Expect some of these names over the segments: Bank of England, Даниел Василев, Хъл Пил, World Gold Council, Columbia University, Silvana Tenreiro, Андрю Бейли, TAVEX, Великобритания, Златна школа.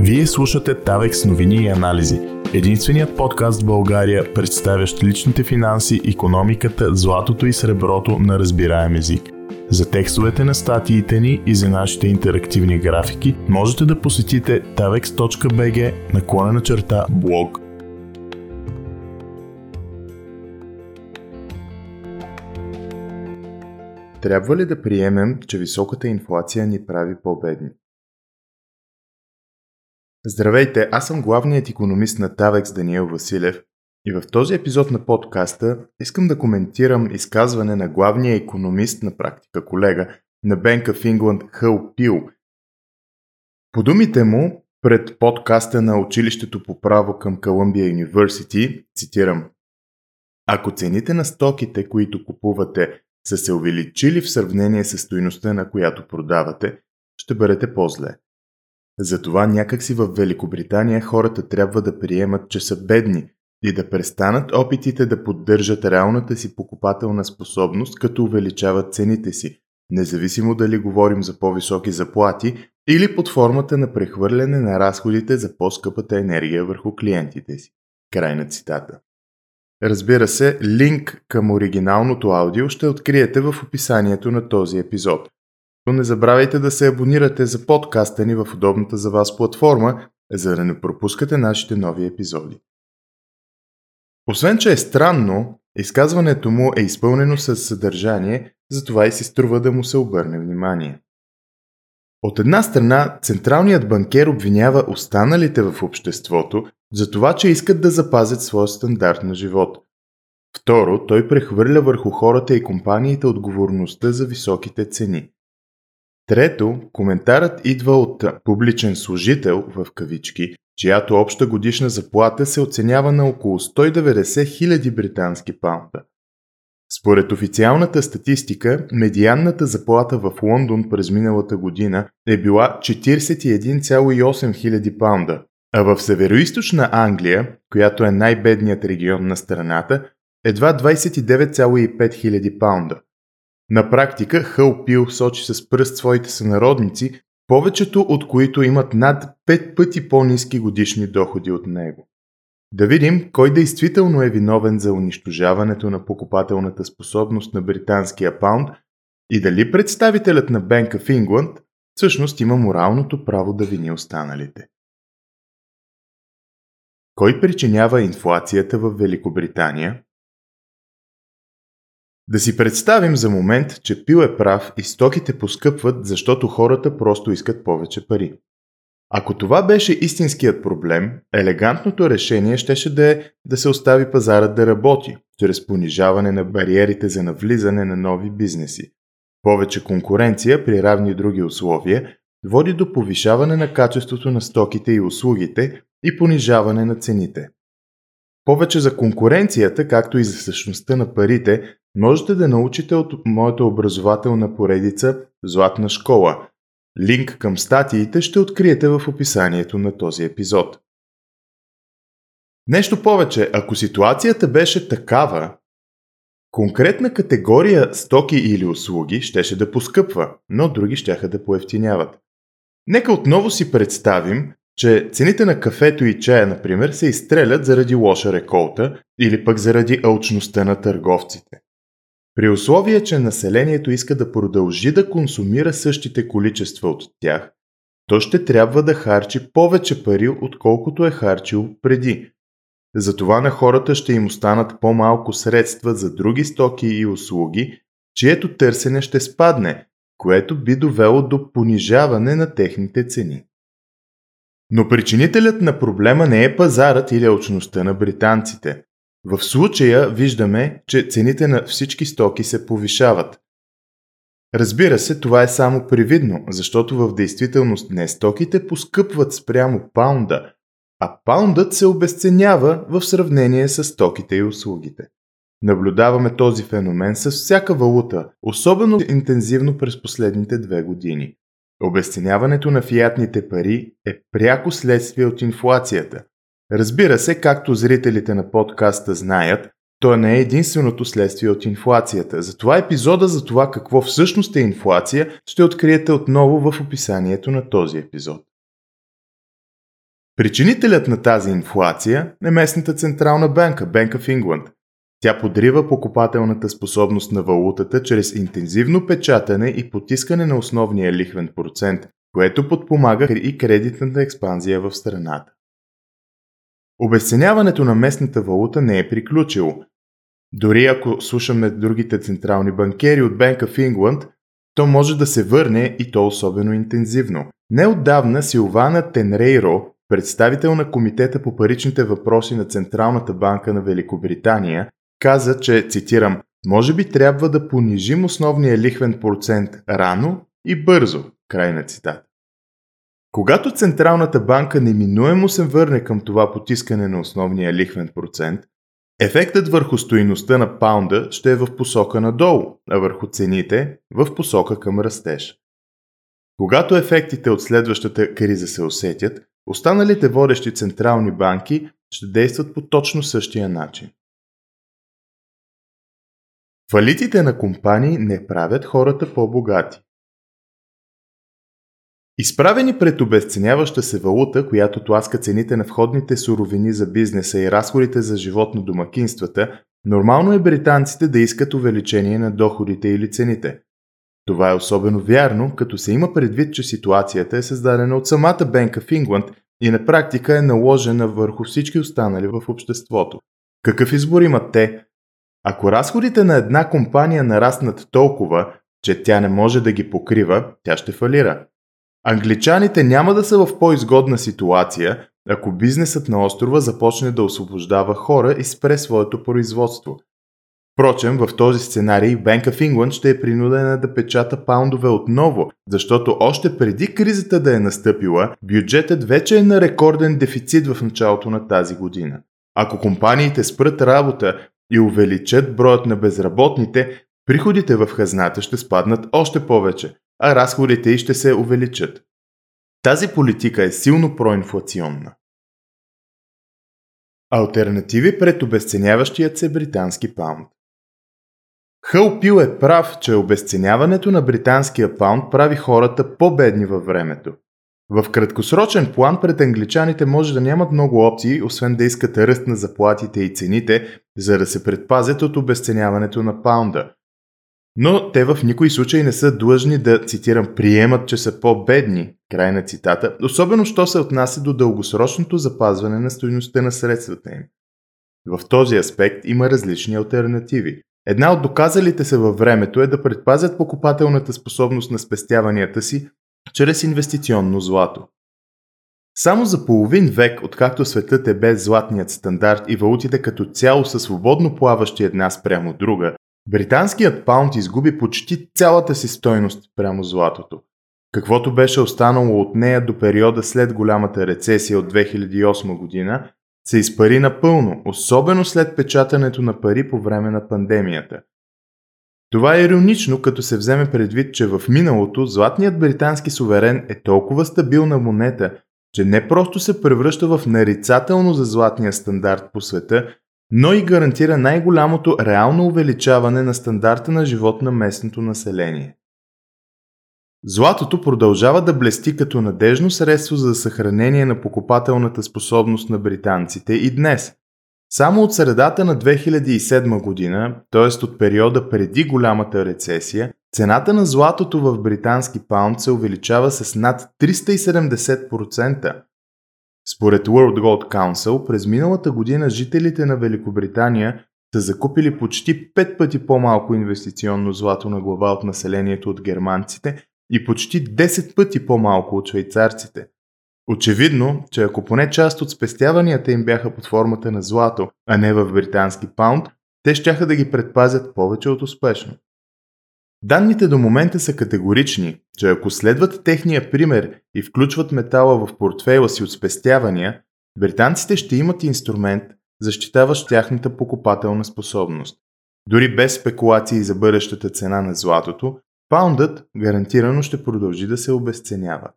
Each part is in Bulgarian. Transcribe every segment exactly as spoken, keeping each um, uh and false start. Вие слушате TAVEX новини и анализи. Единственият подкаст в България, представящ личните финанси, икономиката, златото и среброто на разбираем език. За текстовете на статиите ни и за нашите интерактивни графики можете да посетите tavex.bg наклонена черта блог. Трябва ли да приемем, че високата инфлация ни прави по-бедни? Здравейте, аз съм главният икономист на TAVEX Даниел Василев и в този епизод на подкаста искам да коментирам изказване на главния икономист, на практика колега, на Bank of England Хъл Пил. По думите му, пред подкаста на училището по право към Columbia University, цитирам: "Ако цените на стоките, които купувате, са се увеличили в сравнение с стойността, на която продавате, ще бъдете по-зле. Затова някакси в Великобритания хората трябва да приемат, че са бедни и да престанат опитите да поддържат реалната си покупателна способност, като увеличават цените си, независимо дали говорим за по-високи заплати или под формата на прехвърляне на разходите за по-скъпата енергия върху клиентите си." Край на цитата. Разбира се, линк към оригиналното аудио ще откриете в описанието на този епизод. Но не забравяйте да се абонирате за подкаста ни в удобната за вас платформа, за да не пропускате нашите нови епизоди. Освен че е странно, изказването му е изпълнено с съдържание, затова и си струва да му се обърне внимание. От една страна, централният банкер обвинява останалите в обществото за това, че искат да запазят своя стандарт на живот. Второ, той прехвърля върху хората и компаниите отговорността за високите цени. Трето, коментарът идва от публичен служител, в кавички, чиято обща годишна заплата се оценява на около сто и деветдесет хиляди британски паунда. Според официалната статистика, медианната заплата в Лондон през миналата година е била четиридесет и една цяло и осем хиляди паунда, а в североизточна Англия, която е най-бедният регион на страната, едва двадесет и девет цяло и пет хиляди паунда. На практика Хъл Пил сочи с пръст своите сънародници, повечето от които имат над пет пъти по-ниски годишни доходи от него. Да видим кой действително е виновен за унищожаването на покупателната способност на британския паунд и дали представителят на Bank of England всъщност има моралното право да вини останалите. Кой причинява инфлацията в Великобритания? Да си представим за момент, че Пил е прав и стоките поскъпват, защото хората просто искат повече пари. Ако това беше истинският проблем, елегантното решение щеше да е да се остави пазарът да работи, чрез понижаване на бариерите за навлизане на нови бизнеси. Повече конкуренция при равни други условия води до повишаване на качеството на стоките и услугите и понижаване на цените. Повече за конкуренцията, както и за същността на парите, можете да научите от моята образователна поредица «Златна школа». Линк към статиите ще откриете в описанието на този епизод. Нещо повече, ако ситуацията беше такава, конкретна категория стоки или услуги щеше да поскъпва, но други щяха да поевтиняват. Нека отново си представим, че цените на кафето и чая, например, се изстрелят заради лоша реколта или пък заради алчността на търговците. При условие, че населението иска да продължи да консумира същите количества от тях, то ще трябва да харчи повече пари, отколкото е харчил преди. Затова на хората ще им останат по-малко средства за други стоки и услуги, чието търсене ще спадне, което би довело до понижаване на техните цени. Но причинителят на проблема не е пазарът или алчността на британците. В случая виждаме, че цените на всички стоки се повишават. Разбира се, това е само привидно, защото в действителност не стоките поскъпват спрямо паунда, а паундът се обезценява в сравнение с стоките и услугите. Наблюдаваме този феномен с всяка валута, особено интензивно през последните две години. Обезценяването на фиатните пари е пряко следствие от инфлацията. Разбира се, както зрителите на подкаста знаят, то не е единственото следствие от инфлацията. Затова епизода за това какво всъщност е инфлация ще откриете отново в описанието на този епизод. Причинителят на тази инфлация е местната централна банка, Bank of England. Тя подрива покупателната способност на валутата чрез интензивно печатане и потискане на основния лихвен процент, което подпомага и кредитната експанзия в страната. Обезценяването на местната валута не е приключило. Дори ако слушаме другите централни банкери от Bank of England, то може да се върне и то особено интензивно. Неотдавна Silvana Tenreiro, представител на Комитета по паричните въпроси на Централната банка на Великобритания, каза, че, цитирам, може би трябва да понижим основния лихвен процент рано и бързо, край на цитата. Когато Централната банка неминуемо се върне към това потискане на основния лихвен процент, ефектът върху стойността на паунда ще е в посока надолу, а върху цените в посока към растеж. Когато ефектите от следващата криза се усетят, останалите водещи централни банки ще действат по точно същия начин. Фалитите на компании не правят хората по-богати. Изправени пред обезценяваща се валута, която тласка цените на входните суровини за бизнеса и разходите за живот на домакинствата, нормално е британците да искат увеличение на доходите или цените. Това е особено вярно, като се има предвид, че ситуацията е създадена от самата Bank of England и на практика е наложена върху всички останали в обществото. Какъв избор имат те? Ако разходите на една компания нараснат толкова, че тя не може да ги покрива, тя ще фалира. Англичаните няма да са в по-изгодна ситуация, ако бизнесът на острова започне да освобождава хора и спре своето производство. Впрочем, в този сценарий Bank of England ще е принудена да печата паундове отново, защото още преди кризата да е настъпила, бюджетът вече е на рекорден дефицит в началото на тази година. Ако компаниите спрат работа и увеличат броят на безработните, приходите в хазната ще спаднат още повече, а разходите й ще се увеличат. Тази политика е силно проинфлационна. Алтернативи пред обезценяващият се британски паунд. Хъл Пил е прав, че обезценяването на британския паунд прави хората по-бедни във времето. В краткосрочен план пред англичаните може да нямат много опции, освен да искат ръст на заплатите и цените, за да се предпазят от обезценяването на паунда. Но те в никой случай не са длъжни да, цитирам, приемат, че са по-бедни, край на цитата, особено що се отнася до дългосрочното запазване на стойността на средствата им. В този аспект има различни алтернативи. Една от доказалите се във времето е да предпазят покупателната способност на спестяванията си чрез инвестиционно злато. Само за половин век, откакто светът е без златният стандарт и валутите като цяло са свободно плаващи една спрямо друга, британският паунд изгуби почти цялата си стойност прямо златото. Каквото беше останало от нея до периода след голямата рецесия от две хиляди и осма година, се изпари напълно, особено след печатането на пари по време на пандемията. Това е иронично, като се вземе предвид, че в миналото златният британски суверен е толкова стабилна монета, че не просто се превръща в нарицателно за златния стандарт по света, но и гарантира най-голямото реално увеличаване на стандарта на живот на местното население. Златото продължава да блести като надежно средство за съхранение на покупателната способност на британците и днес. Само от средата на две хиляди и седма година, т.е. от периода преди голямата рецесия, цената на златото в британски паунд се увеличава с над триста и седемдесет процента. Според World Gold Council, през миналата година жителите на Великобритания са закупили почти пет пъти по-малко инвестиционно злато на глава от населението от германците и почти десет пъти по-малко от швейцарците. Очевидно, че ако поне част от спестяванията им бяха под формата на злато, а не в британски паунд, те щяха да ги предпазят повече от успешно. Данните до момента са категорични, че ако следват техния пример и включват метала в портфейла си от спестявания, британците ще имат инструмент, защитаващ тяхната покупателна способност. Дори без спекулации за бъдещата цена на златото, паундът гарантирано ще продължи да се обезценява.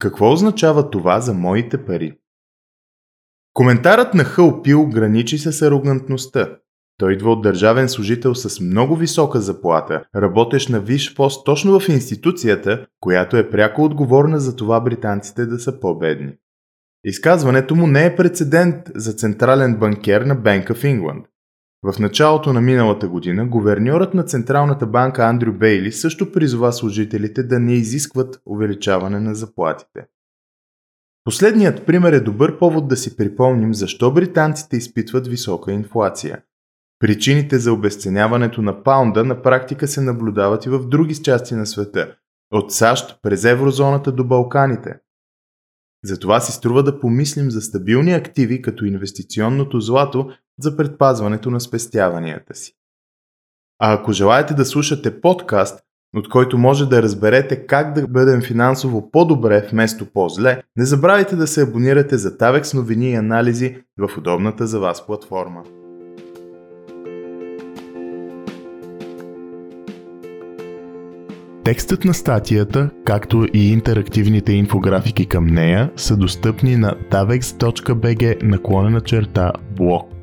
Какво означава това за моите пари? Коментарът на Хъл Пил граничи с арогантността. Той идва от държавен служител с много висока заплата, работещ на висш пост точно в институцията, която е пряко отговорна за това британците да са по-бедни. Изказването му не е прецедент за централен банкер на Bank of England. В началото на миналата година гуверньорът на Централната банка Андрю Бейли също призова служителите да не изискват увеличаване на заплатите. Последният пример е добър повод да си припомним защо британците изпитват висока инфлация. Причините за обезценяването на паунда на практика се наблюдават и в други части на света, от САЩ през еврозоната до Балканите. Затова си струва да помислим за стабилни активи като инвестиционното злато за предпазването на спестяванията си. А ако желаете да слушате подкаст, от който може да разберете как да бъдем финансово по-добре вместо по-зле, не забравяйте да се абонирате за TAVEX новини и анализи в удобната за вас платформа. Текстът на статията, както и интерактивните инфографики към нея, са достъпни на tavex точка bg наклонена черта блог.